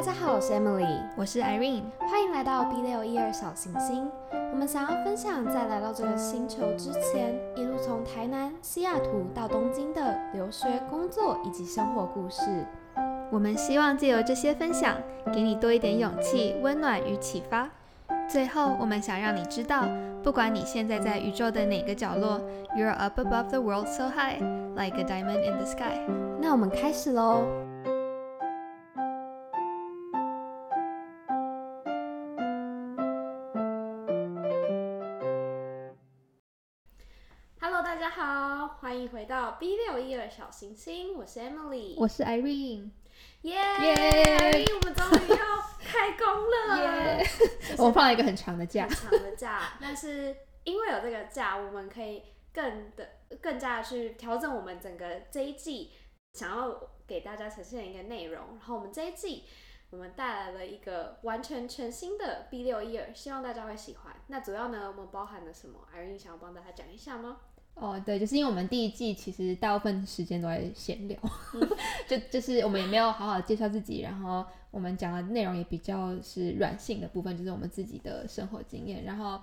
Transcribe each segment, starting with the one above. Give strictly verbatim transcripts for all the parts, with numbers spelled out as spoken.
大家好，我是 Emily， 我是 Irene， 欢迎来到 B 六一二 小行星。我们想要分享在来到这个星球之前，一路从台南、西雅图到东京的留学、工作以及生活故事。我们希望借由这些分享，给你多一点勇气、温暖与启发。最后，我们想让你知道，不管你现在在宇宙的哪个角落 ，You're up above the world so high, like a diamond in the sky。那我们开始喽。Hello， 大家好，欢迎回到 B 六一二 小行星，我是 Emily， 我是 Irene。耶、yeah, yeah. ！我们终于要开工了。Yeah. 我们放了一个很长的假，很长的假。但是因为有这个假，我们可以更的更加的去调整我们整个这一季想要给大家呈现一个内容。然后我们这一季我们带来了一个完全全新的 B 六一二，希望大家会喜欢。那主要呢，我们包含了什么？ Irene 想要帮大家讲一下吗？哦，对，就是因为我们第一季其实大部分时间都在闲聊，嗯、就就是我们也没有好好介绍自己，然后我们讲的内容也比较是软性的部分，就是我们自己的生活经验。然后，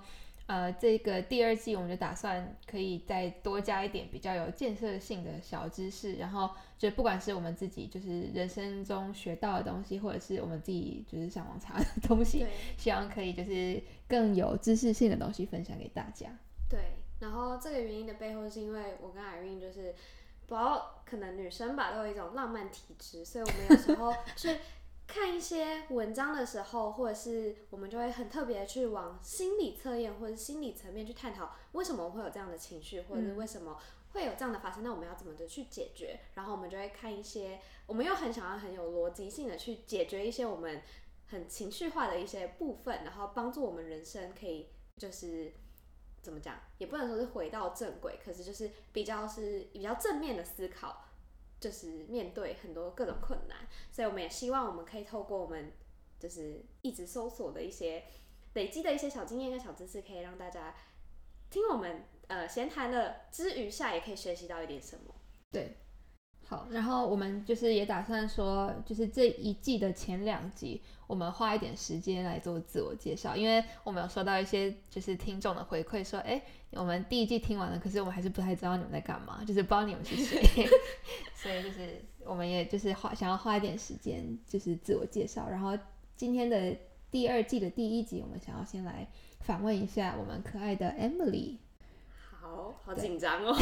呃，这个第二季我们就打算可以再多加一点比较有建设性的小知识，然后就不管是我们自己就是人生中学到的东西，或者是我们自己就是上网查的东西，希望可以就是更有知识性的东西分享给大家。对。然后这个原因的背后是因为我跟 Irene 就是不知道可能女生吧都有一种浪漫体质，所以我们有时候去看一些文章的时候或者是我们就会很特别去往心理测验或者心理层面去探讨为什么会有这样的情绪或者是为什么会有这样的发生，那我们要怎么的去解决，然后我们就会看一些我们又很想要很有逻辑性的去解决一些我们很情绪化的一些部分，然后帮助我们人生可以就是怎么讲，也不能说是回到正轨，可是就是比较是比较正面的思考，就是面对很多各种困难，所以我们也希望我们可以透过我们就是一直搜索的一些累积的一些小经验跟小知识，可以让大家听我们呃闲谈的之余下，也可以学习到一点什么。对，好，然后我们就是也打算说，就是这一季的前两集。我们花一点时间来做自我介绍，因为我们有收到一些就是听众的回馈说，哎，我们第一季听完了，可是我们还是不太知道你们在干嘛，就是不知道你们是谁，所以就是我们也就是花想要花一点时间就是自我介绍。然后今天的第二季的第一集，我们想要先来访问一下我们可爱的 Emily。好好紧张哦！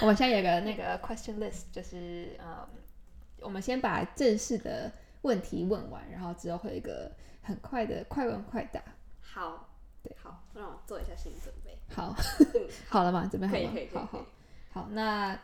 我们现在有个那个 question list， 就是呃， um, 我们先把正式的。问题问完，然后之后会有一个很快的快问快答。好，对，好，让我做一下心理准备。好，嗯、好了吗？准备好吗？可以，可以，好好好。那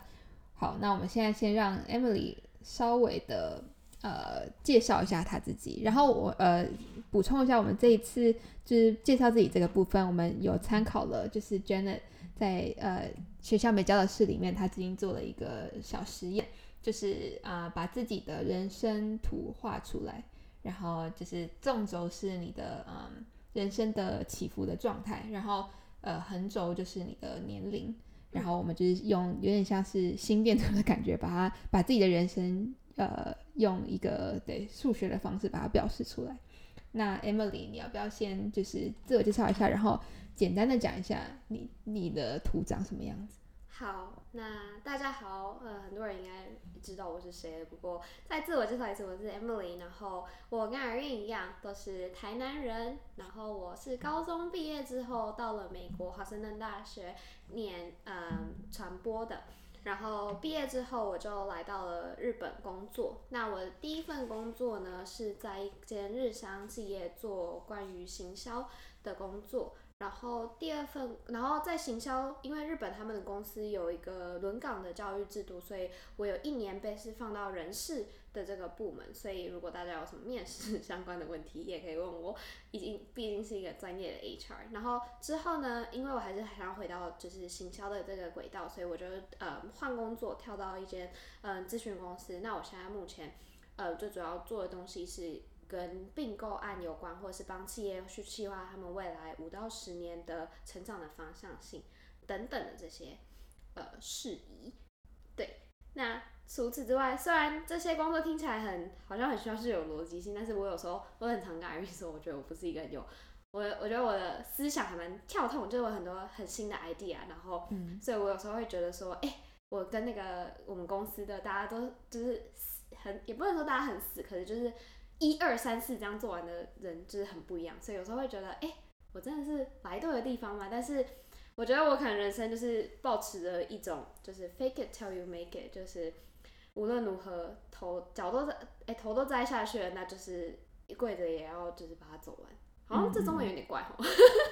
好，那我们现在先让 Emily 稍微的呃介绍一下她自己，然后我呃补充一下，我们这一次就是介绍自己这个部分，我们有参考了，就是 Janet 在呃学校没教的事里面，她最近做了一个小实验。就是、呃、把自己的人生图画出来，然后就是纵轴是你的、嗯、人生的起伏的状态，然后呃横轴就是你的年龄，然后我们就是用有点像是心电图的感觉，把它把自己的人生呃用一个对数学的方式把它表示出来。那 Emily， 你要不要先就是自我介绍一下，然后简单的讲一下你你的图长什么样子？好，那大家好，呃，很多人应该知道我是谁，不过再自我介绍一次，我是 Emily， 然后我跟 Irene 一样都是台南人，然后我是高中毕业之后到了美国华盛顿大学念嗯传播的，然后毕业之后我就来到了日本工作。那我第一份工作呢是在一间日商企业做关于行销的工作。然后第二份，然后在行销，因为日本他们的公司有一个轮岗的教育制度，所以我有一年被是放到人事的这个部门，所以如果大家有什么面试相关的问题，也可以问我，已经毕竟是一个专业的 H R。然后之后呢，因为我还是想要回到就是行销的这个轨道，所以我就呃换工作，跳到一间嗯、呃、咨询公司。那我现在目前呃最主要做的东西是。跟并购案有关，或者是帮企业去计划他们未来五到十年的成长的方向性等等的这些呃事宜。对，那除此之外，虽然这些工作听起来很好像很需要是有逻辑性，但是我有时候我很常跟 Irene 说，我觉得我不是一个有我我觉得我的思想还蛮跳动，就是我很多很新的 idea， 然后、嗯、所以我有时候会觉得说，哎、欸，我跟那个我们公司的大家都就是很也不能说大家很死，可是就是一二三四这样做完的人就是很不一样，所以有时候会觉得，哎、欸，我真的是来对的地方嘛，但是。我觉得我可能人生就是抱持着一种就是 fake it till you make it， 就是无论如何头脚都哎、欸、头都栽下去了，那就是跪着也要就是把它走完。好像这中文有点怪哦、嗯。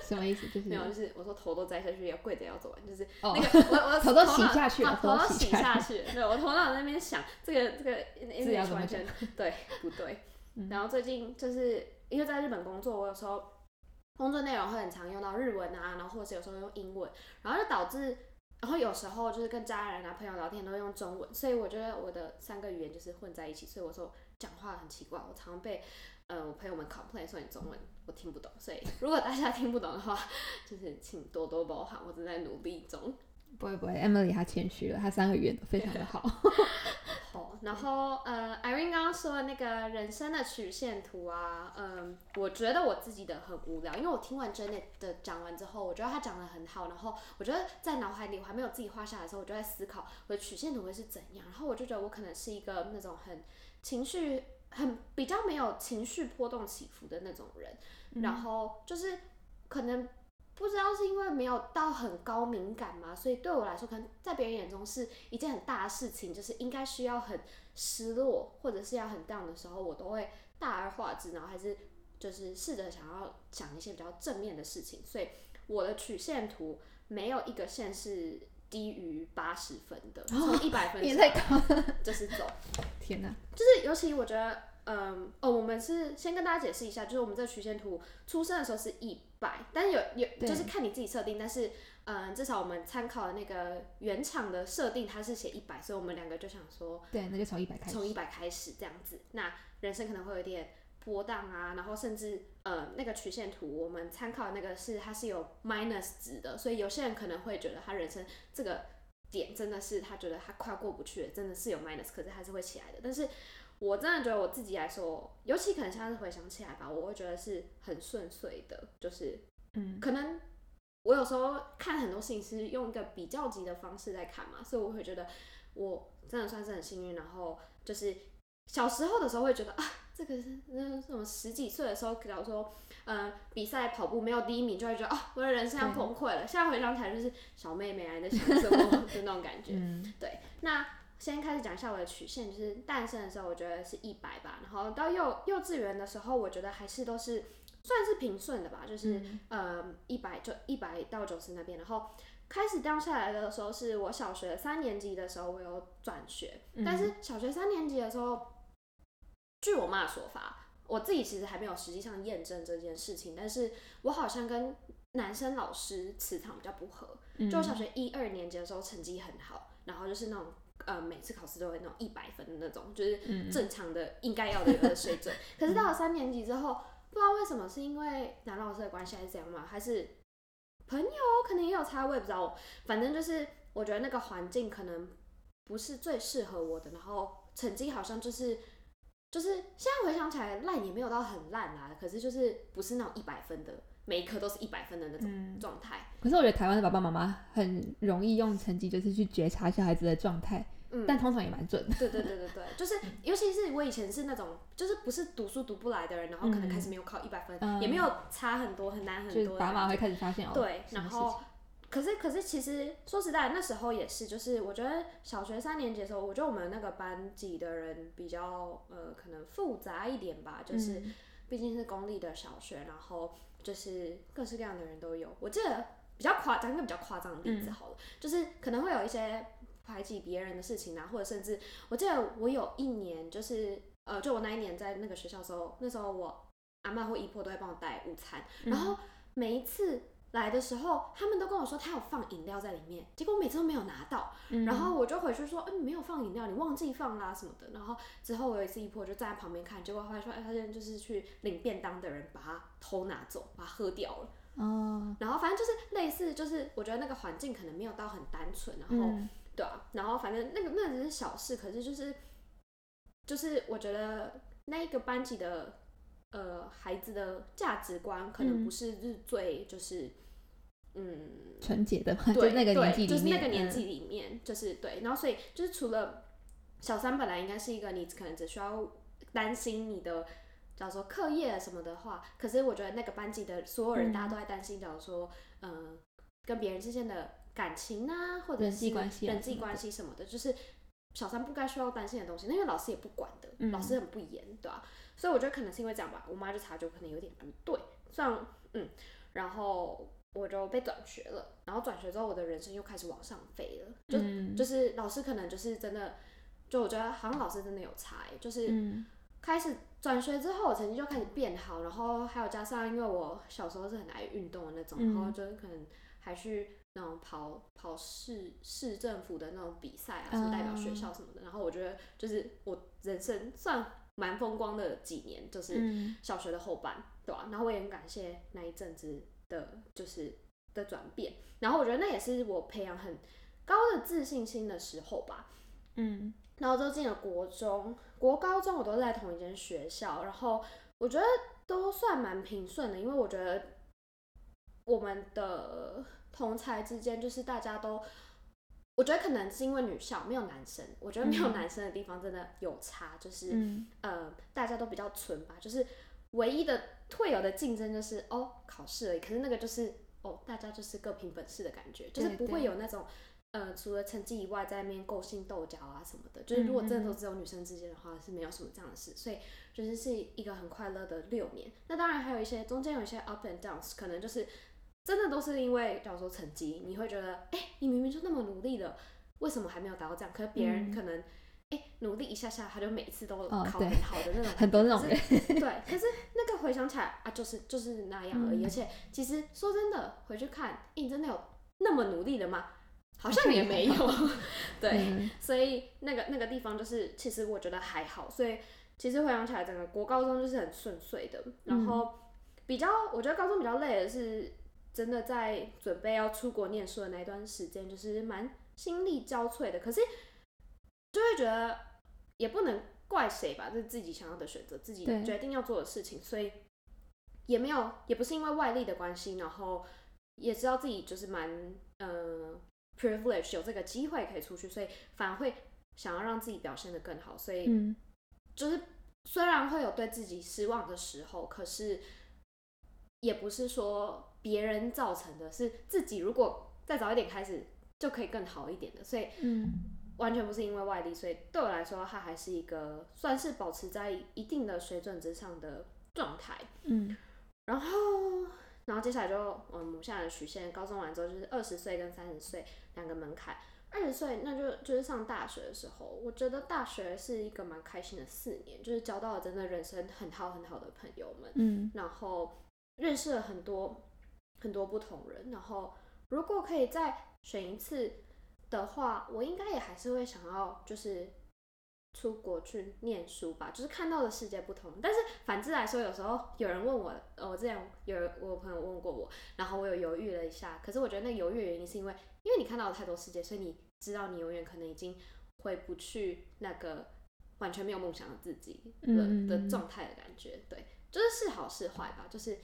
什么意思？就是没有，就是我说头都栽下去，也要跪着也要走完，就是那个、哦、我我头都洗下去了，头都洗下去。对，我头脑在那边想这个这个 English 完全对不对、嗯？然后最近就是因为在日本工作，我有时候。工作内容会很常用到日文啊，然后或者有时候用英文，然后就导致，然后有时候就是跟家人啊朋友聊天都用中文，所以我觉得我的三个语言就是混在一起，所以我说讲话很奇怪，我常被呃我朋友们 complain 说你中文我听不懂，所以如果大家听不懂的话，就是请多多包涵，我正在努力中。不会不会 ，Emily 她谦虚了，她三个语言都非常的好。好，然后呃 ，Irene 刚刚说的那个人生的曲线图啊，嗯，我觉得我自己的很无聊，因为我听完 Janet 的讲完之后，我觉得她讲的很好，然后我觉得在脑海里我还没有自己画下来的时候，我就在思考我的曲线图会是怎样，然后我就觉得我可能是一个那种很情绪很比较没有情绪波动起伏的那种人，嗯、然后就是可能。不知道是因为没有到很高敏感嘛，所以对我来说可能在别人眼中是一件很大的事情，就是应该需要很失落或者是要很 down 的时候，我都会大而化之，然后还是就是试着想要想一些比较正面的事情，所以我的曲线图没有一个线是低于八十分的，从一百分也太高了，就是走天哪，就是尤其我觉得嗯哦，我们是先跟大家解释一下，就是我们这曲线图出生的时候是一百，但是有有就是看你自己设定，但是嗯，至少我们参考的那个原厂的设定，它是写一百，所以我们两个就想说，对，那就从一百开始，从一百开始这样子。那人生可能会有点波荡啊，然后甚至呃那个曲线图我们参考的那个是它是有 minus 值的，所以有些人可能会觉得他人生这个点真的是他觉得他快过不去了，真的是有 minus， 可是还是会起来的，但是。我真的觉得我自己来说，尤其可能现在回想起来吧，我会觉得是很顺遂的，就是，嗯，可能我有时候看很多事情是用一个比较级的方式在看嘛，所以我会觉得我真的算是很幸运。然后就是小时候的时候会觉得啊，这个是那什么十几岁的时候，假如说呃比赛跑步没有第一名，就会觉得啊、哦，我的人生要崩溃了。现在回想起来就是小妹妹啊，在享受就那种感觉。嗯、对，那。先开始讲一下我的曲线，就是诞生的时候我觉得是一百吧，然后到幼幼稚园的时候，我觉得还是都是算是平顺的吧，就是、嗯、呃一百就一百到九十那边，然后开始掉下来的时候是我小学三年级的时候，我有转学、嗯，但是小学三年级的时候，据我妈说法，我自己其实还没有实际上验证这件事情，但是我好像跟男生老师磁场比较不合，嗯、就小学一二年级的时候成绩很好，然后就是那种。呃，每次考试都会那种一百分的那种，就是正常的、嗯、应该要的有的水准。可是到了三年级之后，不知道为什么，是因为男老师的关系还是怎样嘛，还是朋友可能也有差，我也不知道。反正就是我觉得那个环境可能不是最适合我的，然后成绩好像就是就是现在回想起来烂也没有到很烂啦，可是就是不是那种一百分的。每一科都是一百分的那种状态、嗯，可是我觉得台湾的爸爸妈妈很容易用成绩就是去觉察小孩子的状态、嗯，但通常也蛮准的。对对对对对，就是尤其是我以前是那种就是不是读书读不来的人，然后可能开始没有考一百分、嗯，也没有差很多很难很多。就是爸妈会开始发现哦。对，然后可是可是其实说实在那时候也是，就是我觉得小学三年级的时候，我觉得我们那个班级的人比较呃可能复杂一点吧，就是毕竟是公立的小学，然后。就是各式各样的人都有，我记得比较夸张，一个比较夸张的例子好了、嗯，就是可能会有一些排挤别人的事情啊，或者甚至我记得我有一年就是呃，就我那一年在那个学校的时候，那时候我阿嬤或姨婆都会帮我带午餐、嗯，然后每一次来的时候，他们都跟我说他有放饮料在里面，结果我每次都没有拿到，嗯、然后我就回去说，嗯、欸，没有放饮料，你忘记放啦、啊、什么的。然后之后我有一次姨婆就站在旁边看，结果后来说，哎、欸，他现在就是去领便当的人把它偷拿走，把它喝掉了。哦。然后反正就是类似，就是我觉得那个环境可能没有到很单纯，然后、嗯、对啊，然后反正那个那只是小事，可是就是就是我觉得那一个班级的呃孩子的价值观可能不是最就是嗯纯洁的嘛，对，就那个年纪里面，就是那个年纪里面，嗯、就是对，然后所以就是除了小三本来应该是一个你可能只需要担心你的，假如说课业什么的话，可是我觉得那个班级的所有人，大家都在担心，假如说嗯、呃、跟别人之间的感情啊，或者人际关系、人际关系什么的，就是小三不该需要担心的东西，因为老师也不管的，嗯、老师很不严，对吧、啊？所以我觉得可能是因为这样吧，我妈就察觉可能有点不对，这样嗯，然后我就被转学了，然后转学之后我的人生又开始往上飞了，就、嗯、就是老师可能就是真的，就我觉得好像老师真的有差，就是开始转学之后我成绩就开始变好，然后还有加上因为我小时候是很爱运动的那种，嗯、然后就可能还去那种跑跑市市政府的那种比赛啊，什么代表学校什么的， uh, 然后我觉得就是我人生算蛮风光的几年，就是小学的后半，嗯、对吧、啊？然后我也很感谢那一阵子的，就是的转变，然后我觉得那也是我培养很高的自信心的时候吧，嗯，然后就进了国中、国高中，我都在同一间学校，然后我觉得都算蛮平顺的，因为我觉得我们的同儕之间就是大家都，我觉得可能是因为女校没有男生，我觉得没有男生的地方真的有差，就是、嗯、呃大家都比较纯吧，就是唯一的会有的竞争就是哦考试而已，可是那个就是哦大家就是各凭本事的感觉，就是不会有那种呃除了成绩以外在那边勾心斗角啊什么的，就是如果真的都只有女生之间的话是没有什么这样的事，所以就是是一个很快乐的六年。那当然还有一些中间有一些 up and downs， 可能就是真的都是因为假如说成绩，你会觉得哎、欸，你明明就那么努力了，为什么还没有达到这样？可是别人可能哎、嗯欸、努力一下下，他就每次都考很好的那种，哦、很多那种人。对，可是那个回想起来啊，就是就是那样而已。嗯、而且其实说真的，回去看，你真的有那么努力了吗？好像也没有。对，嗯、所以那个那个地方就是，其实我觉得还好。所以其实回想起来，整个国高中就是很顺遂的。然后比较，我觉得高中比较累的是，真的在准备要出国念书的那段时间，就是蛮心力交瘁的。可是就会觉得也不能怪谁吧，这是自己想要的选择，自己决定要做的事情，所以也没有，也不是因为外力的关系，然后也知道自己就是蛮呃 privilege 有这个机会可以出去，所以反而会想要让自己表现得更好。所以、嗯、就是虽然会有对自己失望的时候，可是也不是说别人造成的，是自己如果再早一点开始就可以更好一点的，所以完全不是因为外力，所以对我来说它还是一个算是保持在一定的水准之上的状态。嗯，然后然后接下来就我们现在的曲线，高中完之后就是二十岁跟三十岁两个门槛。二十岁那就就是上大学的时候，我觉得大学是一个蛮开心的四年，就是交到了真的人生很好很好的朋友们，嗯，然后认识了很多很多不同人，然后如果可以再选一次的话，我应该也还是会想要就是出国去念书吧，就是看到的世界不同。但是反之来说，有时候有人问我，我之前有我朋友问过我，然后我有犹豫了一下，可是我觉得那个犹豫的原因是因为因为你看到了太多世界，所以你知道你永远可能已经回不去那个完全没有梦想的自己的状态的感觉。嗯、对，就是是好是坏吧，就是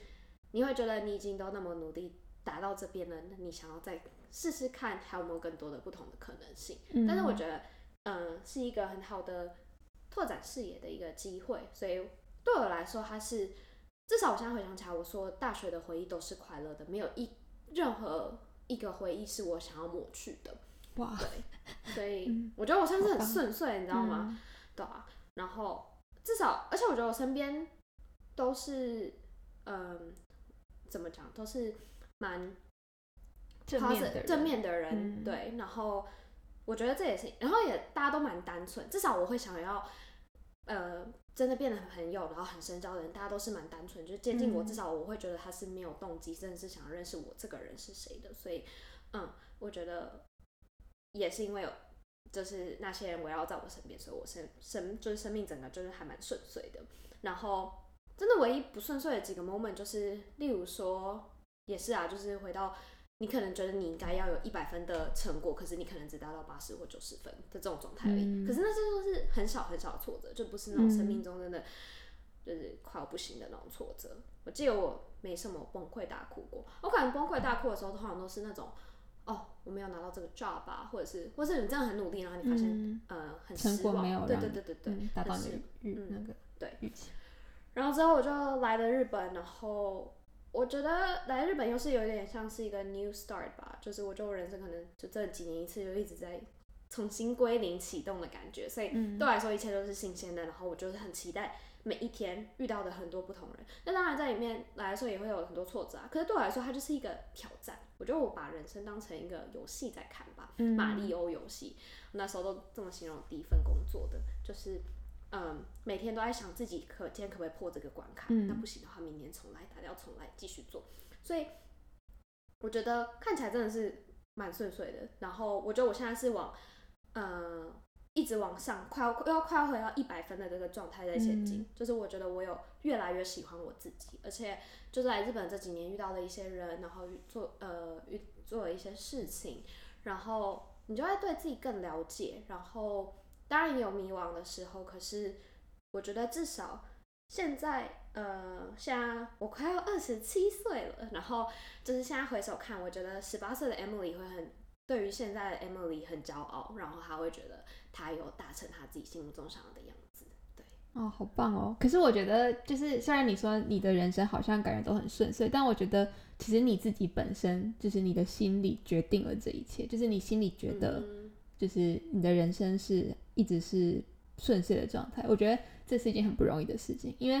你会觉得你已经都那么努力达到这边了，那你想要再试试看还有没有更多的不同的可能性。嗯、但是我觉得嗯、呃，是一个很好的拓展视野的一个机会，所以对我来说它是至少我现在回想起来，我说大学的回忆都是快乐的，没有一任何一个回忆是我想要抹去的。哇，对，所以、嗯、我觉得我算是很顺遂，你知道吗？嗯、对啊，然后至少而且我觉得我身边都是嗯。呃怎么讲，都是蛮正面的人, 正面的人、嗯、对，然后我觉得这也是，然后也大家都蛮单纯，至少我会想要呃真的变得很朋友然后很深交的人，大家都是蛮单纯，就是接近我、嗯、至少我会觉得他是没有动机真的是想认识我这个人是谁的，所以嗯我觉得也是因为有就是那些人围绕在我身边，所以我生生就是生命整个就是还蛮顺遂的。然后真的唯一不顺遂的几个 moment 就是例如说也是啊，就是回到你可能觉得你应该要有一百分的成果，可是你可能只达到八十或九十分的这种状态而已、嗯。可是那些都是很小很小的挫折，就不是那种生命中真的就是快要不行的那种挫折。我记得我没什么崩溃大哭过，我可能崩溃大哭的时候，通常都是那种哦，我没有拿到这个 job 啊，或者是，或是你真的很努力，然后你发现、嗯、呃很失望，成果没有对对对对对，嗯、达到你预、嗯、那个对预期。然后之后我就来了日本，然后。我觉得来日本又是有点像是一个 new start 吧，就是我觉得我人生可能就这几年一次，就一直在重新归零启动的感觉，所以对我来说一切都是新鲜的。然后我就是很期待每一天遇到的很多不同人，那当然在里面来的时候也会有很多挫折啊，可是对我来说它就是一个挑战。我觉得我把人生当成一个游戏在看吧，马里欧游戏，那时候都这么形容第一份工作的，就是。嗯，每天都在想自己可今天可不可以破这个关卡、嗯、那不行的话明年重来，打掉重来继续做，所以我觉得看起来真的是蛮顺遂的。然后我觉得我现在是往呃一直往上快要快要回到一百分的这个状态在前进、嗯、就是我觉得我有越来越喜欢我自己，而且就是来日本这几年遇到了一些人，然后做呃做了一些事情，然后你就会对自己更了解，然后当然也有迷惘的时候，可是我觉得至少现在，呃，现在我快要二十七岁了，然后就是现在回首看，我觉得十八岁的 Emily 会很对于现在的 Emily 很骄傲，然后她会觉得她有达成她自己心目中想要的样子。对，哦，好棒哦！可是我觉得，就是虽然你说你的人生好像感觉都很顺遂，但我觉得其实你自己本身就是你的心理决定了这一切，就是你心里觉得，就是你的人生是。一直是顺遂的状态，我觉得这是一件很不容易的事情，因为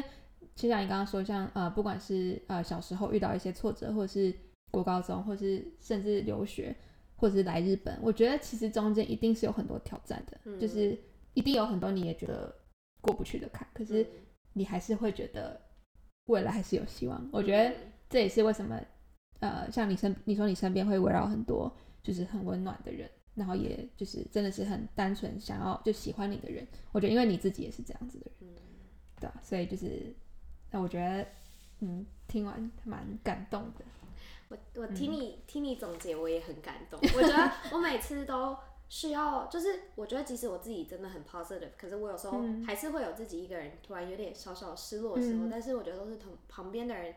就像你刚刚说，像呃，不管是呃小时候遇到一些挫折，或者是国高中，或是甚至留学，或者是来日本，我觉得其实中间一定是有很多挑战的、嗯，就是一定有很多你也觉得过不去的坎，可是你还是会觉得未来还是有希望。我觉得这也是为什么呃，像你身你说你身边会围绕很多就是很温暖的人。然后也就是真的是很单纯想要就喜欢你的人，我觉得因为你自己也是这样子的人、嗯、对啊，所以就是那我觉得嗯听完蛮感动的。我我听你、嗯、听你总结我也很感动。我觉得我每次都需要就是我觉得即使我自己真的很 positive， 可是我有时候还是会有自己一个人突然有点小小失落的时候、嗯、但是我觉得都是同旁边的人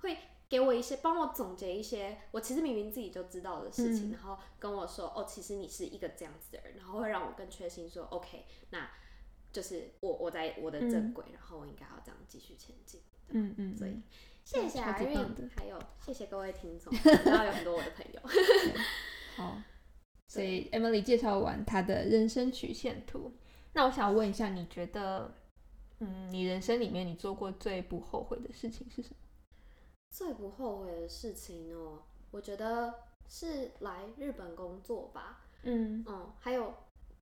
会给我一些帮我总结一些我其实明明自己就知道的事情、嗯、然后跟我说哦其实你是一个这样子的人，然后会让我更确信说 OK 那就是我我在我的正轨、嗯、然后我应该要这样继续前进。嗯嗯，所以谢谢 Irene 还有谢谢各位听众，我知道有很多我的朋友好，所以 Emily 介绍完她的人生曲线图，那我想问一下你觉得嗯你人生里面你做过最不后悔的事情是什么？最不后悔的事情哦，我觉得是来日本工作吧。嗯嗯，还有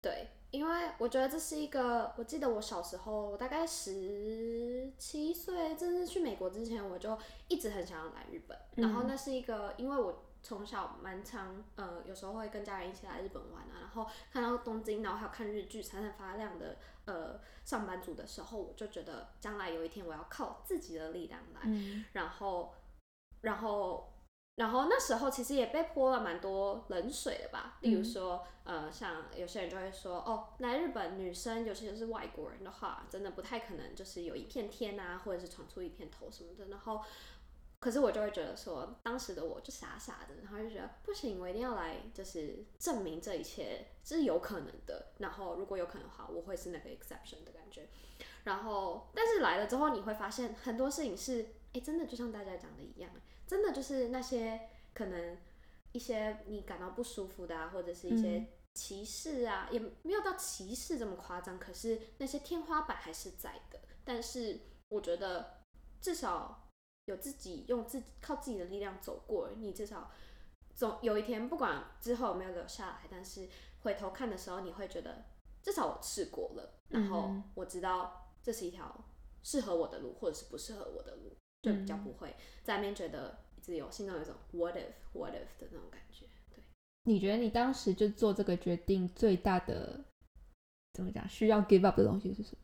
对，因为我觉得这是一个，我记得我小时候，我大概十七岁，正式去美国之前，我就一直很想要来日本。嗯、然后那是一个，因为我从小蛮常呃，有时候会跟家人一起来日本玩啊，然后看到东京，然后还有看日剧《闪闪发亮的》。呃，上班族的时候，我就觉得将来有一天我要靠自己的力量来，嗯、然后，然后，然后那时候其实也被泼了蛮多冷水的吧。例如说，嗯、呃，像有些人就会说，哦，来日本女生，尤其就是外国人的话，真的不太可能就是有一片天啊，或者是闯出一片头什么的。然后，可是我就会觉得说，当时的我就傻傻的，然后就觉得不行，我一定要来，就是证明这一切是有可能的。然后如果有可能的话，我会是那个 exception 的感觉。然后，但是来了之后，你会发现很多事情是，哎，真的就像大家讲的一样，真的就是那些可能一些你感到不舒服的啊，或者是一些歧视啊，嗯、也没有到歧视这么夸张，可是那些天花板还是在的。但是我觉得至少。有自己用自己靠自己的力量走过，你至少总有一天，不管之后有没有留下来，但是回头看的时候，你会觉得至少我试过了，然后我知道这是一条适合我的路，或者是不适合我的路，就比较不会在那边觉得只有心中有一种 what if what if 的那种感觉。对，你觉得你当时就做这个决定最大的怎么讲需要 give up 的东西是什么？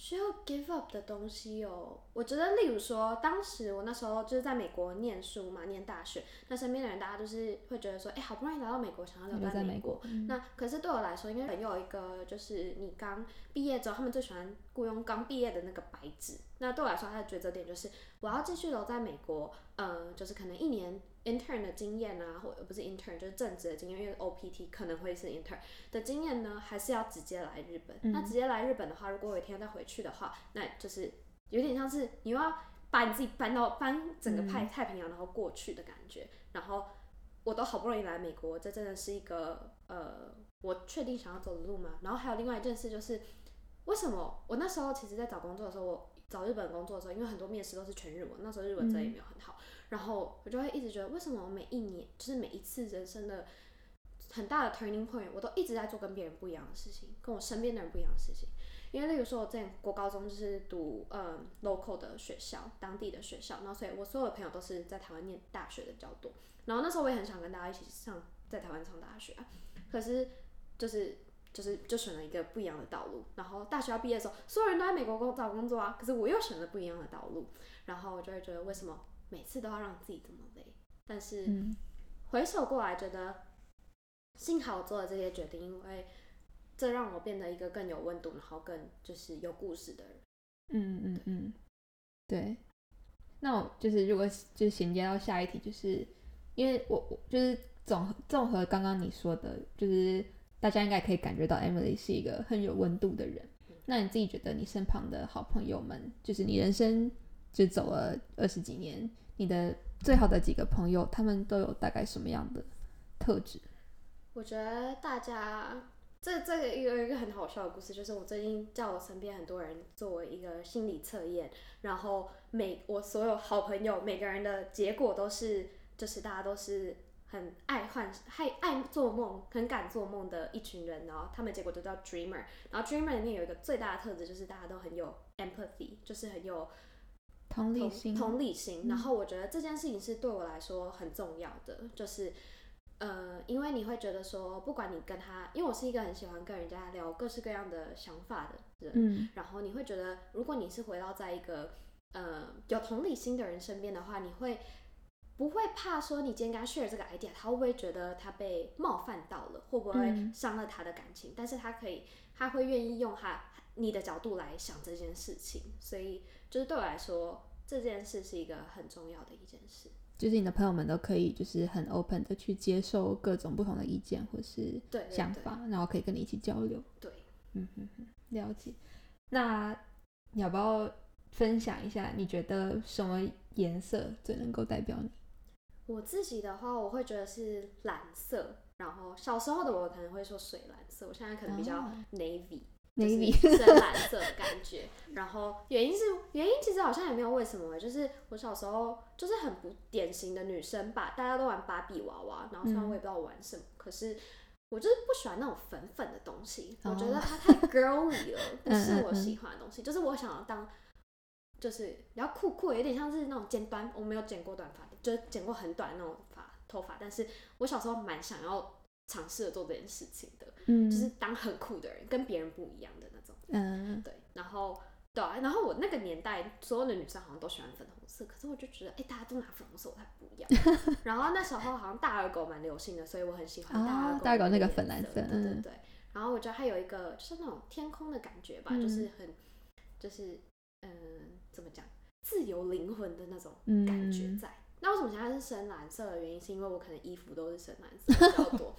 需要 give up 的东西哦，我觉得例如说当时我那时候就是在美国念书嘛，念大学，那身边的人大家就是会觉得说，哎，好不容易来到美国，想要留在美国、嗯、那可是对我来说，因为有一个就是你刚毕业之后，他们最喜欢雇佣刚毕业的那个白纸，那对我来说他的抉择点就是我要继续留在美国，呃，就是可能一年 intern 的经验啊，或不是 intern 就是正职的经验，因为 O P T 可能会是 intern 的经验呢，还是要直接来日本、嗯、那直接来日本的话，如果有一天再回去的话，那就是有点像是你要把你自己搬到搬整个派太平洋然后过去的感觉、嗯、然后我都好不容易来美国，这真的是一个呃我确定想要走的路吗？然后还有另外一件事，就是为什么我那时候其实在找工作的时候，我找日本工作的时候，因为很多面试都是全日文，那时候日文真的也没有很好、嗯、然后我就会一直觉得为什么我每一年就是每一次人生的很大的 turning point， 我都一直在做跟别人不一样的事情，跟我身边的人不一样的事情。因为例如说我之前国高中就是读、嗯、local 的学校，当地的学校，然后所以我所有的朋友都是在台湾念大学的比较多，然后那时候我也很想跟大家一起上在台湾上大学、啊、可是就是就是就选了一个不一样的道路，然后大学要毕业的时候，所有人都在美国找工作啊，可是我又选了不一样的道路，然后我就会觉得为什么每次都要让自己这么累？但是、嗯、回首过来觉得幸好我做了这些决定，因为这让我变得一个更有温度，然后更就是有故事的人。嗯嗯嗯，对。那我就是如果就是衔接到下一题，就是因为我就是综综合刚刚你说的，就是大家应该可以感觉到 Emily 是一个很有温度的人。那你自己觉得你身旁的好朋友们，就是你人生就走了二十几年，你的最好的几个朋友，他们都有大概什么样的特质？我觉得大家这这个有一个很好笑的故事，就是我最近叫我身边很多人做一个心理测验，然后每我所有好朋友每个人的结果都是，就是大家都是很爱幻爱爱做梦，很敢做梦的一群人，然后他们结果都叫 dreamer， 然后 dreamer 里面有一个最大的特质就是大家都很有 empathy， 就是很有同理心同理心、嗯、然后我觉得这件事情是对我来说很重要的，就是呃，因为你会觉得说不管你跟他，因为我是一个很喜欢跟人家聊各式各样的想法的人、嗯、然后你会觉得如果你是回到在一个呃有同理心的人身边的话，你会不会怕说你今天跟他 share 这个 idea， 他会不会觉得他被冒犯到了，会不会伤了他的感情、嗯、但是他可以他会愿意用他你的角度来想这件事情，所以就是对我来说这件事是一个很重要的一件事，就是你的朋友们都可以就是很 open 的去接受各种不同的意见或是想法，对对对，然后可以跟你一起交流，对，嗯哼哼，了解。那你要不要分享一下你觉得什么颜色最能够代表你？我自己的话，我会觉得是蓝色，然后小时候的我可能会说水蓝色，我现在可能比较 navy、oh, navy 深蓝色的感觉。然后原因是原因其实好像也没有为什么，就是我小时候就是很不典型的女生吧，大家都玩芭比娃娃，然后虽然我也不知道我玩什么，嗯、可是我就是不喜欢那种粉粉的东西， oh. 我觉得它太 girly 了，不是我喜欢的东西，就是我想要当。就是比较酷酷，有点像是那种剪短，我没有剪过短发，就是剪过很短的那种发头发，但是我小时候蛮想要尝试做这件事情的、嗯、就是当很酷的人，跟别人不一样的那种，嗯，对，然后对啊，然后我那个年代所有的女生好像都喜欢粉红色，可是我就觉得哎、欸，大家都拿粉红色我才不一样然后那时候好像大耳狗蛮流行的，所以我很喜欢大耳狗、哦、大耳狗那个粉蓝色，对对对、嗯、然后我觉得它有一个就是那种天空的感觉吧、嗯、就是很就是嗯，怎么讲，自由灵魂的那种感觉在、嗯、那为什么现在是深蓝色的原因是因为我可能衣服都是深蓝色比较多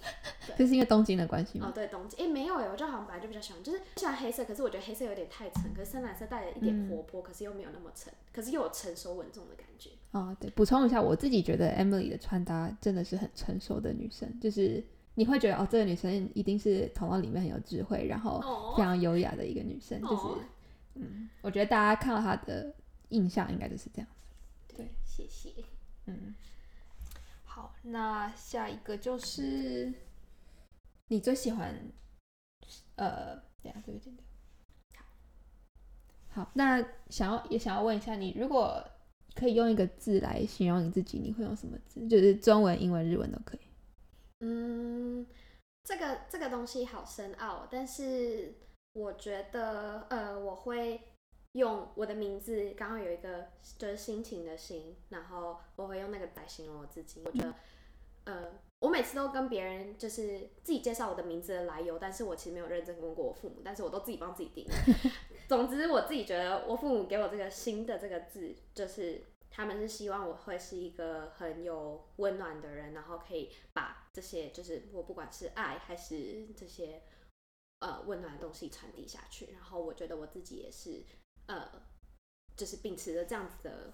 就是因为东京的关系吗？哦，对，东京，哎，没有耶，我就好像本来就比较喜欢，就是喜欢黑色，可是我觉得黑色有点太沉，可是深蓝色带了一点活泼、嗯、可是又没有那么沉，可是又有成熟稳重的感觉。哦，对，补充一下，我自己觉得 Emily 的穿搭真的是很成熟的女生，就是你会觉得哦，这个女生一定是头脑里面很有智慧，然后非常优雅的一个女生、哦、就是嗯，我觉得大家看到他的印象应该就是这样子。对，谢谢。嗯，好，那下一个就是你最喜欢，呃，等一下这个剪掉。好，好，那想要也想要问一下你，如果可以用一个字来形容你自己，你会用什么字？就是中文、英文、日文都可以。嗯，这个这个东西好深奥，但是。我觉得呃，我会用我的名字刚好有一个就是心情的心，然后我会用那个来形容我自己。我觉得呃，我每次都跟别人就是自己介绍我的名字的来由，但是我其实没有认真问过我父母，但是我都自己帮自己定总之我自己觉得我父母给我这个心的这个字，就是他们是希望我会是一个很有温暖的人，然后可以把这些就是我不管是爱还是这些呃温暖的东西传递下去。然后我觉得我自己也是呃，就是秉持着这样子的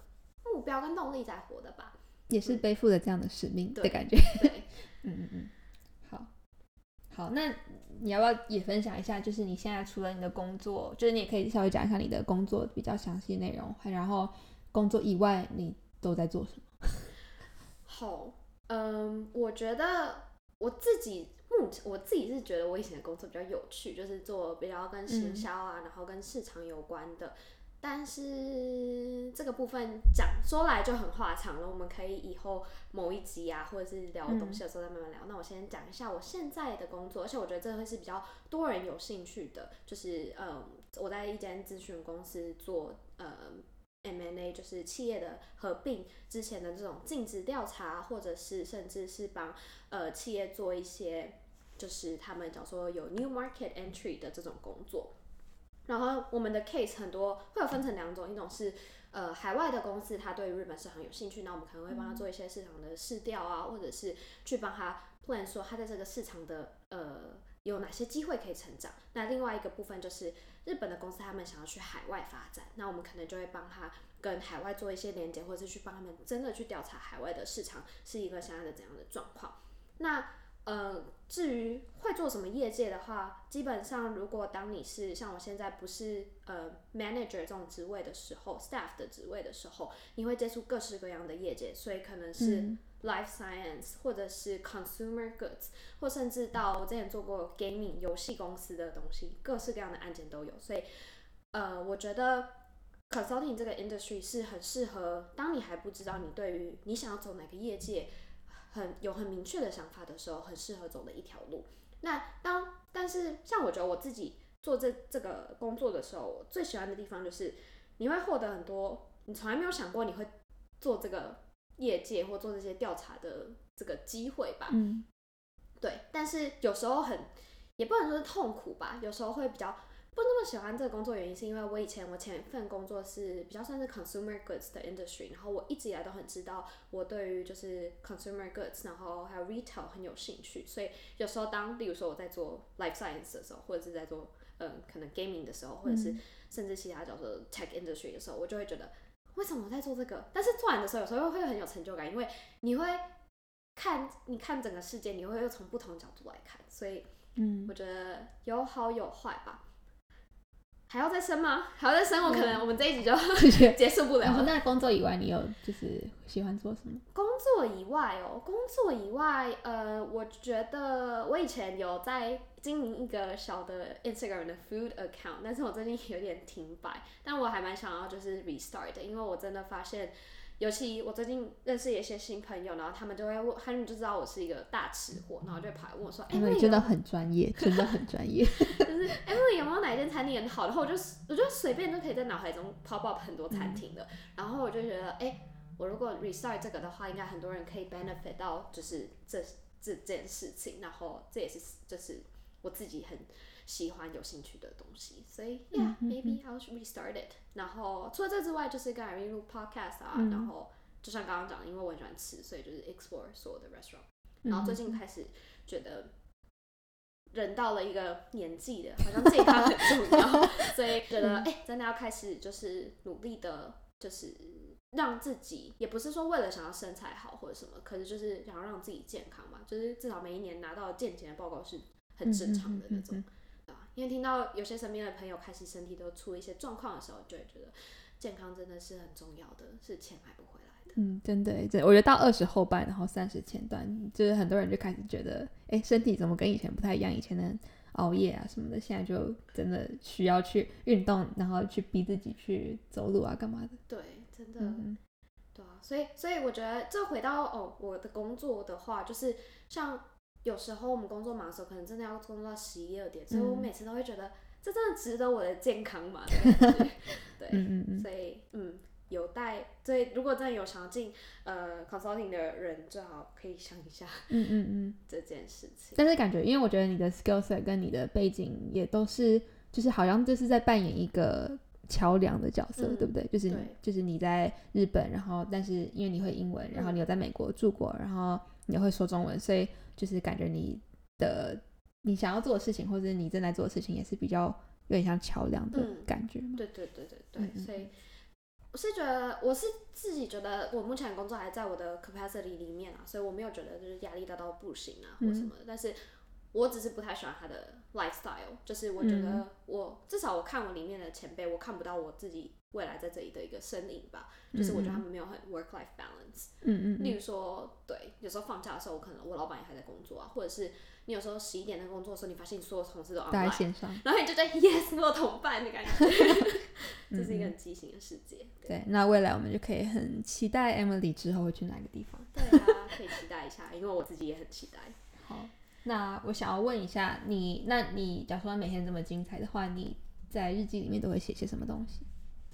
目标跟动力在活的吧，也是背负着这样的使命的感觉。对，对嗯嗯嗯，好，好，那你要不要也分享一下？就是你现在除了你的工作，就是你也可以稍微讲一下你的工作比较详细的内容，然后工作以外你都在做什么？好，嗯，我觉得我自己目前我自己是觉得我以前的工作比较有趣，就是做比较跟行销啊、嗯、然后跟市场有关的，但是这个部分讲说来就很话长了，我们可以以后某一集啊或者是聊东西的时候再慢慢聊、嗯、那我先讲一下我现在的工作，而且我觉得这会是比较多人有兴趣的，就是嗯，我在一间咨询公司做呃、嗯M and A 就是企业的合并之前的这种尽职调查，或者是甚至是帮呃企业做一些就是他们讲说有 new market entry 的这种工作。然后我们的 case 很多会有分成两种，一种是呃海外的公司他对日本市场有兴趣，那我们可能会帮他做一些市场的市调啊，或者是去帮他 plan 说他在这个市场的呃有哪些机会可以成长。那另外一个部分就是日本的公司他们想要去海外发展，那我们可能就会帮他跟海外做一些连接，或者是去帮他们真的去调查海外的市场是一个现在的怎样的状况。那呃，至于会做什么业界的话，基本上如果当你是像我现在不是呃 manager 这种职位的时候 staff 的职位的时候，你会接触各式各样的业界，所以可能是、嗯life science 或者是 consumer goods， 或甚至到我之前做过 gaming 游戏公司的东西，各式各样的案件都有。所以呃，我觉得 consulting 这个 industry 是很适合当你还不知道你对于你想要走哪个业界很有很明确的想法的时候，很适合走的一条路。那当但是像我觉得我自己做这这个工作的时候，我最喜欢的地方就是你会获得很多你从来没有想过你会做这个业界或做这些调查的这个机会吧。嗯，对，但是有时候很也不能说是痛苦吧，有时候会比较不那么喜欢这个工作，原因是因为我以前我前一份工作是比较算是 consumer goods 的 industry， 然后我一直以来都很知道我对于就是 consumer goods 然后还有 retail 很有兴趣，所以有时候当例如说我在做 life science 的时候，或者是在做、呃、可能 gaming 的时候，或者是甚至其他叫做 tech industry 的时候，我就会觉得为什么我在做这个？但是做完的时候，有时候会很有成就感，因为你会看，你看整个世界，你会从不同角度来看，所以，嗯，我觉得有好有坏吧。还要再生吗？还要再生，我可能我们这一集就、嗯、结束不了了。那工作以外，你有就是喜欢做什么？工作以外哦，工作以外，呃，我觉得我以前有在经营一个小的 Instagram 的 food account， 但是我最近有点停摆，但我还蛮想要就是 restart 的，因为我真的发现，尤其我最近认识一些新朋友，然后他们就会问，他们就知道我是一个大吃货，然后就跑来问我说 Emily、欸、真的很专业真的很专业就是 Emily、欸、有没有哪一间餐厅很好，然后我就我就随便都可以在脑海中泡泡很多餐厅的、嗯、然后我就觉得哎、欸，我如果 restart 这个的话，应该很多人可以 benefit 到就是这这件事情，然后这也是就是我自己很喜欢有兴趣的东西，所以 yeah maybe I'll restart it。 然后除了这之外就是跟 Irene 录 podcast 啊、嗯、然后就像刚刚讲的，因为我很喜欢吃，所以就是 explore 所有的 restaurant、嗯、然后最近开始觉得人到了一个年纪的好像这一趴很重要所以觉得哎、欸，真的要开始就是努力的就是让自己，也不是说为了想要身材好或者什么，可是就是想要让自己健康嘛，就是至少每一年拿到健检的报告是很正常的那种、嗯嗯嗯、因为听到有些身边的朋友开始身体都出一些状况的时候，就会觉得健康真的是很重要的，是钱买不回来的。嗯，真的耶，我觉得到二十后半然后三十前段，就是很多人就开始觉得哎，身体怎么跟以前不太一样，以前能熬夜啊什么的，现在就真的需要去运动，然后去逼自己去走路啊干嘛的。对，真的、嗯、对啊，所以所以我觉得这回到哦我的工作的话，就是像有时候我们工作忙的时候，可能真的要工作到十一二点，所以我每次都会觉得这真的值得我的健康吗？对，嗯嗯，所以嗯，有待，所以如果真的有想进呃 consulting 的人，最好可以想一下，嗯嗯嗯，这件事情。但是感觉，因为我觉得你的 skill set 跟你的背景也都是，就是好像就是在扮演一个桥梁的角色，嗯、对不对？就是对就是你在日本，然后但是因为你会英文，然后你有在美国住过，然后你会说中文，所以就是感觉你的你想要做的事情，或者你正在做的事情，也是比较有点像桥梁的感觉嘛、嗯。对对对对对，嗯嗯，所以我是觉得，我是自己觉得，我目前工作还在我的 capacity 里面啊，所以我没有觉得就是压力大到不行啊或什么的、嗯，但是我只是不太喜欢他的 lifestyle， 就是我觉得我、嗯、至少我看我里面的前辈，我看不到我自己未来在这里的一个身影吧，就是我觉得他们没有很 work life balance。嗯嗯。例如说，对，有时候放假的时候，我可能我老板也还在工作啊，或者是你有时候十一点在工作的时候，你发现你所有同事都 online， 在线上，然后你就觉得 yes， 没有同伴的感觉，这是一个很畸形的世界。对，对，那未来我们就可以很期待 Emily 之后会去哪个地方。对啊，可以期待一下，因为我自己也很期待。好。那我想要问一下你，那你假如说每天这么精彩的话，你在日记里面都会写些什么东西？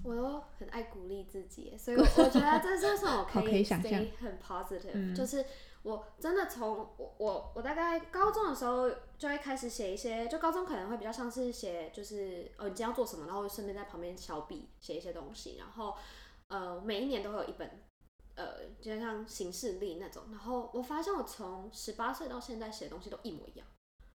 我都很爱鼓励自己，所以我觉得这是为什么我可以stay很 positive， 、嗯、就是我真的从我我我大概高中的时候就会开始写一些，就高中可能会比较像是写就是哦你今天要做什么，然后顺便在旁边小笔写一些东西，然后呃每一年都会有一本。呃，就像行事历那种，然后我发现我从十八岁到现在写的东西都一模一样，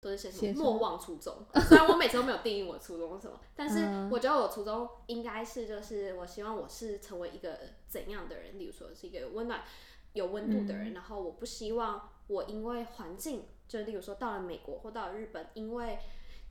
都是写什么莫忘初衷。虽然我每次都没有定义我初衷什么，但是我觉得我初衷应该是就是我希望我是成为一个怎样的人，例如说是一个温暖、有温度的人、嗯。然后我不希望我因为环境，就例如说到了美国或到了日本，因为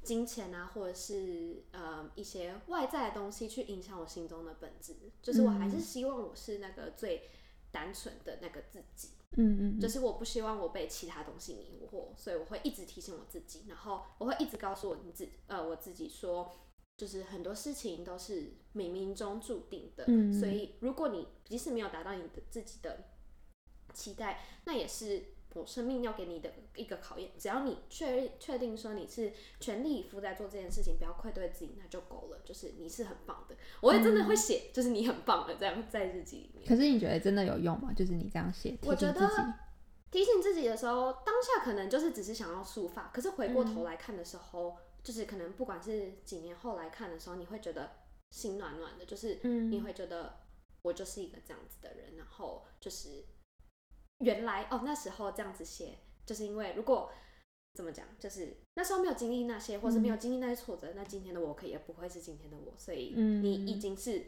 金钱啊，或者是呃一些外在的东西去影响我心中的本质。就是我还是希望我是那个最单纯的那个自己，嗯嗯，就是我不希望我被其他东西迷惑，所以我会一直提醒我自己，然后我会一直告诉我自己，呃，我自己说，就是很多事情都是冥冥中注定的，嗯嗯，所以如果你即使没有达到你的自己的期待，那也是我生命要给你的一个考验。只要你确确定说你是全力以赴在做这件事情，不要愧对自己，那就够了。就是你是很棒的，我也真的会写，嗯、就是你很棒的这样在日记里面。可是你觉得真的有用吗？就是你这样写，我觉得提醒自己的时候，当下可能就是只是想要抒发，可是回过头来看的时候，嗯、就是可能不管是几年后来看的时候，你会觉得心暖暖的，就是你会觉得我就是一个这样子的人，然后就是。原来哦，那时候这样子写，就是因为如果怎么讲，就是那时候没有经历那些，或是没有经历那些挫折，嗯、那今天的我可以也不会是今天的我，所以你已经是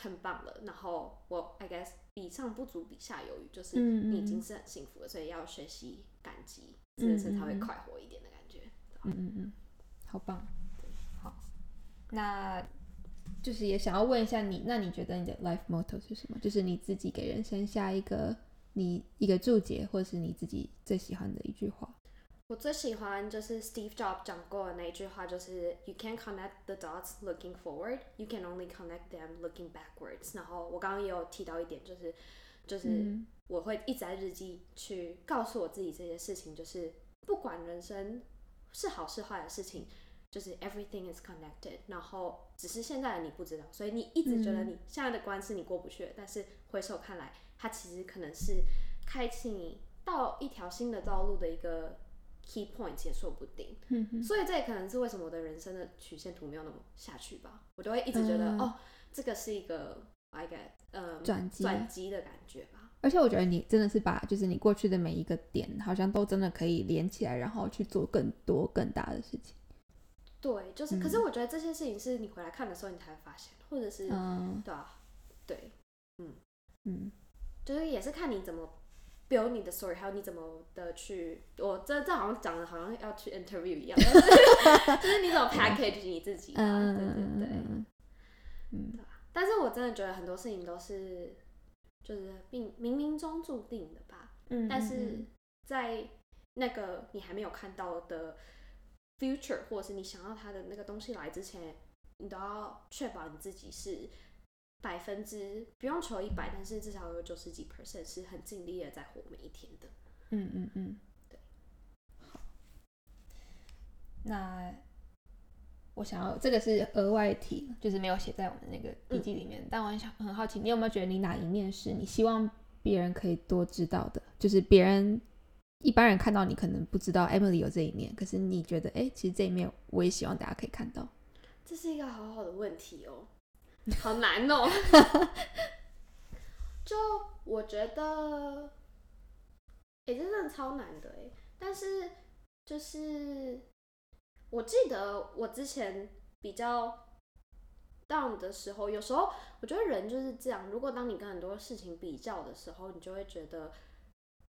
很棒了。然后我 I guess 比上不足，比下有余，就是你已经是很幸福了，所以要学习感激，真的是才会快活一点的感觉。嗯嗯嗯，好棒。好，那就是也想要问一下你，那你觉得你的 life motto 是什么？就是你自己给人生下一个。你一个注解，或是你自己最喜欢的一句话。我最喜欢就是 Steve Jobs 讲过的那一句话，就是 You can't connect the dots looking forward, you can only connect them looking backwards。 然后我刚刚也有提到一点，就是就是我会一直在日记去告诉我自己这些事情，就是不管人生是好是坏的事情，就是 everything is connected， 然后只是现在的你不知道，所以你一直觉得你现在的关是你过不去、嗯、但是回首看来，它其实可能是开启你到一条新的道路的一个 key point 也说不定、嗯、所以这也可能是为什么我的人生的曲线图没有那么下去吧，我就会一直觉得、嗯、哦，这个是一个 I guess、嗯、转机转机的感觉吧。而且我觉得你真的是把就是你过去的每一个点好像都真的可以连起来，然后去做更多更大的事情。对，就是、嗯，可是我觉得这些事情是你回来看的时候你才会发现，或者是，嗯、对啊，对，嗯嗯，就是也是看你怎么 build 你的 story， 还有你怎么的去，我这这好像讲的好像要去 interview 一样，就是你怎么 package 你自己、啊，嗯，对对对，嗯，对吧？但是我真的觉得很多事情都是就是冥冥中注定的吧，嗯，但是在那个你还没有看到的。future 或者是你想要它的那个东西来之前，你都要确保你自己是百分之不用求一百，但是至少有九十几 percent 是很尽力的在活每一天的。嗯嗯嗯，对。好，那我想要这个是额外题，就是没有写在我们那个笔记里面、嗯、但我很想很好奇，你有没有觉得你哪一面是你希望别人可以多知道的，就是别人一般人看到你可能不知道 Emily 有这一面，可是你觉得哎、欸，其实这一面我也希望大家可以看到。这是一个好好的问题哦，好难哦就我觉得哎、欸，这真的超难的哎。但是就是我记得我之前比较 down 的时候，有时候我觉得人就是这样，如果当你跟很多事情比较的时候，你就会觉得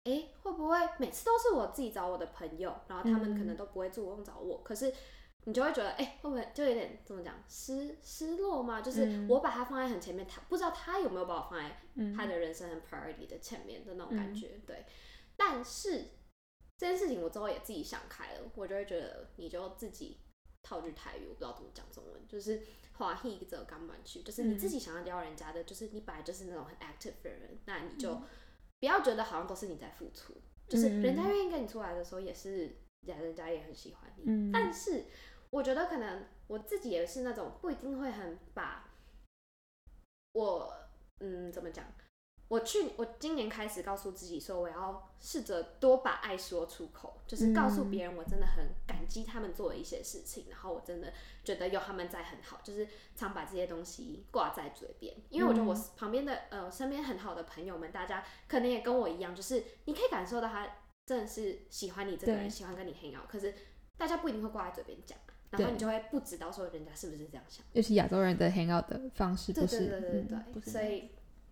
哎，会不会每次都是我自己找我的朋友，然后他们可能都不会主动找我、嗯、可是你就会觉得哎，会不会就有点怎么讲 失, 失落嘛，就是我把他放在很前面，他不知道他有没有把我放在他的人生很 priority 的前面的那种感觉、嗯、对。但是这件事情我之后也自己想开了，我就会觉得你就自己套句台语，我不知道怎么讲中文，就是花一则刚满去，就是你自己想要撩人家的，就是你本来就是那种很 active 的人，那你就、嗯不要觉得好像都是你在付出，就是人家愿意跟你出来的时候也是人家也很喜欢你、嗯、但是我觉得可能我自己也是那种不一定会很把我嗯怎么讲，我去我今年开始告诉自己说我要试着多把爱说出口，就是告诉别人我真的很感激他们做的一些事情、嗯、然后我真的觉得有他们在很好，就是常把这些东西挂在嘴边。因为我觉得我旁边的、嗯、呃身边很好的朋友们，大家可能也跟我一样，就是你可以感受到他真的是喜欢你这个人，喜欢跟你hang out，可是大家不一定会挂在嘴边讲，然后你就会不知道说人家是不是这样想，尤其亚洲人的hang out的方式不是，对对对对对、嗯、不是。所以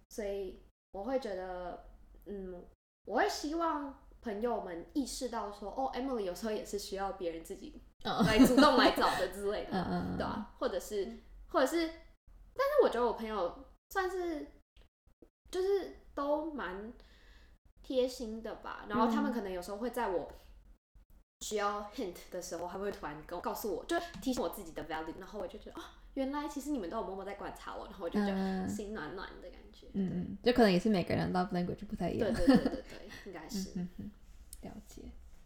所以我会觉得嗯，我会希望朋友们意识到说哦 Emily 有时候也是需要别人自己来主动来找的之类的对啊，或者是或者是但是我觉得我朋友算是就是都蛮贴心的吧，然后他们可能有时候会在我需要 hint 的时候，他会突然跟我告诉我，就提醒我自己的 value， 然后我就觉得哦原来其实你们都有默默在观察我，然后我就觉得心暖暖的感觉。嗯，就可能也是每个人 love language 不太一样。对对对对对，应该是。嗯嗯，了解。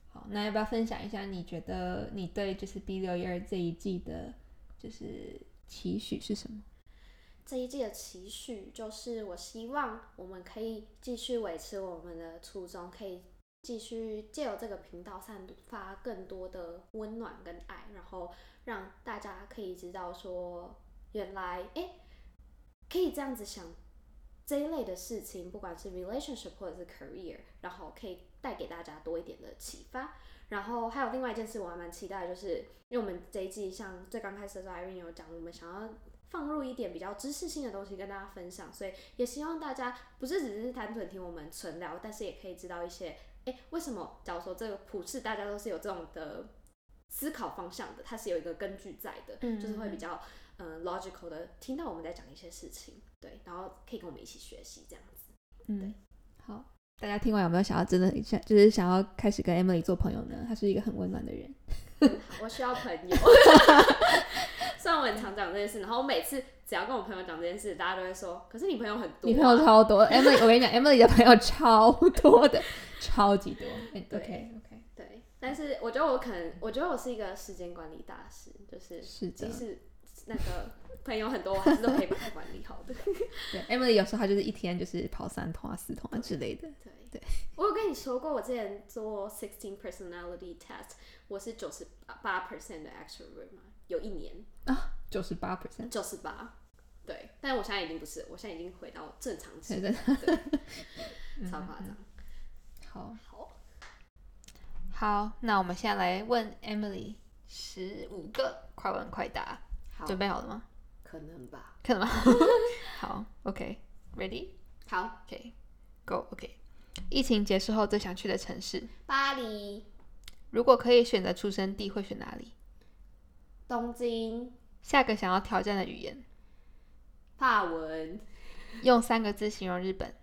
好，那要不要分享一下你觉得你对就是 B 六一二 这一季的，就是期许是什么？这一季的期许就是我希望我们可以继续维持我们的初衷，可以继续借由这个频道散发更多的温暖跟爱，然后让大家可以知道说原来哎，可以这样子想这一类的事情，不管是 relationship 或者是 career， 然后可以带给大家多一点的启发。然后还有另外一件事我还蛮期待的，就是因为我们这一季像最刚开始的时候 Irene 有讲我们想要放入一点比较知识性的东西跟大家分享，所以也希望大家不是只是单纯听我们纯聊，但是也可以知道一些哎，为什么假如说这个普世大家都是有这种的思考方向的，它是有一个根据在的、嗯、就是会比较、呃、logical 的听到我们在讲一些事情，对，然后可以跟我们一起学习这样子。嗯，对，好，大家听完有没有想要真的就是想要开始跟 Emily 做朋友呢？她是一个很温暖的人、嗯、我需要朋友虽然我很常讲这件事，然后我每次只要跟我朋友讲这件事，大家都会说可是你朋友很多、啊、你朋友超多Emily 我跟你讲 Emily 的朋友超多的超级多对 okay, okay. 对，但是我觉得我可能我觉得我是一个时间管理大师，就是即使那个朋友很多我还是都可以把它管理好的对 Emily 有时候她就是一天就是跑三通啊四通啊之类的。 对, 对, 对，我有跟你说过我之前做十六 personality test 我是 ninety-eight percent 的 extrovert 嘛，有一年啊 ninety-eight percent ninety-eight， 对，但我现在已经不是，我现在已经回到正常期对对超夸张、嗯嗯好, 好，那我们现在来问 Emily 十五个快问快答，准备好了吗？可能吧，可能吧好 OK Ready？ 好 OK Go OK。 疫情结束后最想去的城市？巴黎。如果可以选择出生地会选哪里？东京。下个想要挑战的语言？法文。用三个字形容日本？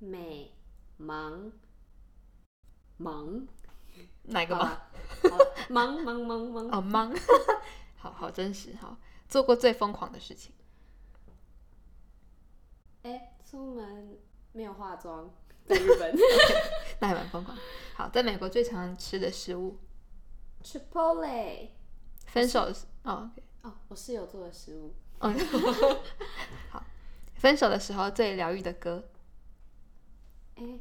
美忙忙，哪个忙？忙忙忙忙哦忙，好好真实。好，做过最疯狂的事情？哎，出门没有化妆，在日本，okay, 那还蛮疯狂。好，在美国最常吃的食物？Tripoley。分手的时哦，okay. 哦，我室友做的食物。好，分手的时候最疗愈的歌。哎、欸，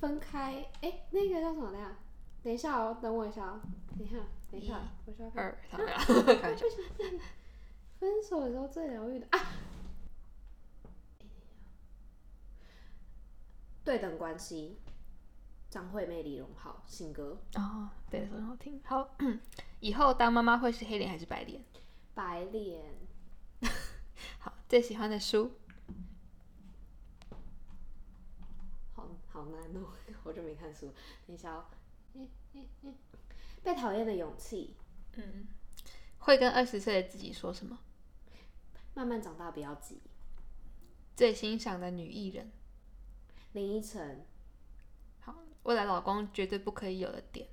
分开，哎、欸，那个叫什么的呀？等一下哦，等我一下哦，等一下，等一下，我需要看。二，好的，开玩笑。分手的时候最疗愈的啊，对等关系。张惠妹、李荣浩新歌哦，对，很好听。好，以后当妈妈会是黑脸还是白脸？白脸。好，最喜欢的书。好好难哦，我就没看书。等一下哦，嗯嗯嗯，被讨厌的勇气。嗯，会跟二十岁的自己说什么？慢慢长大，不要急。最欣赏的女艺人。林依晨。未来老公绝对不可以有的点。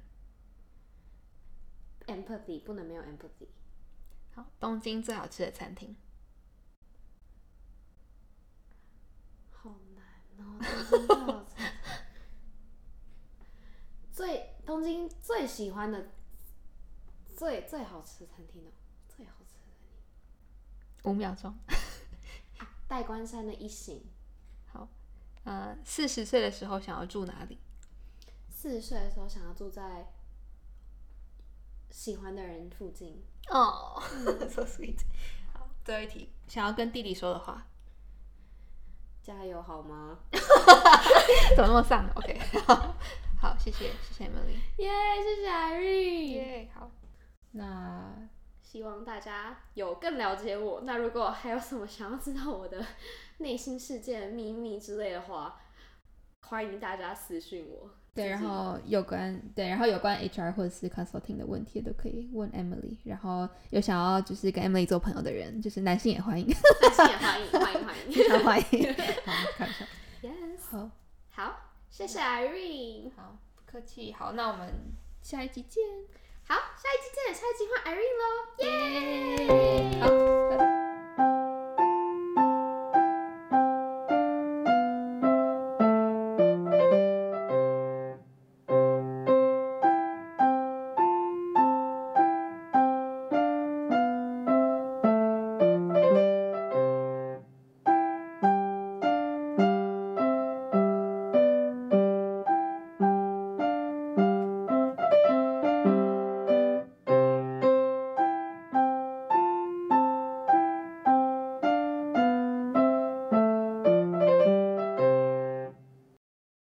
Empathy， 不能没有 Empathy。 好，东京最好吃的餐厅。好难哦，东京最好吃的最东京最喜欢的最最好吃的餐厅哦，最好吃的餐厅五秒钟代官山的一行。好，呃，四十岁的时候想要住哪里？四十岁的时候想要住在喜欢的人附近。哦、oh, 嗯、，so sweet。好，最后一题，想要跟弟弟说的话。加油好吗？怎么那么丧 ？OK， 好，好，谢谢，谢谢 Emily。耶、yeah, ，谢谢 Irene。耶，好。那希望大家有更了解我。那如果还有什么想要知道我的内心世界的秘密之类的话，欢迎大家私讯我。对，然后有关对，然后有关 H R 或者是 consulting 的问题都可以问 Emily。然后有想要就是跟 Emily 做朋友的人，就是男性也欢迎，男性也欢迎，欢迎欢迎，非常欢迎。好，开玩笑。Yes。好，好，谢谢 Irene。好，不客气。好，那我们下一集见。好，下一集见，下一集换 Irene 咯。耶、yeah! ！好，拜拜。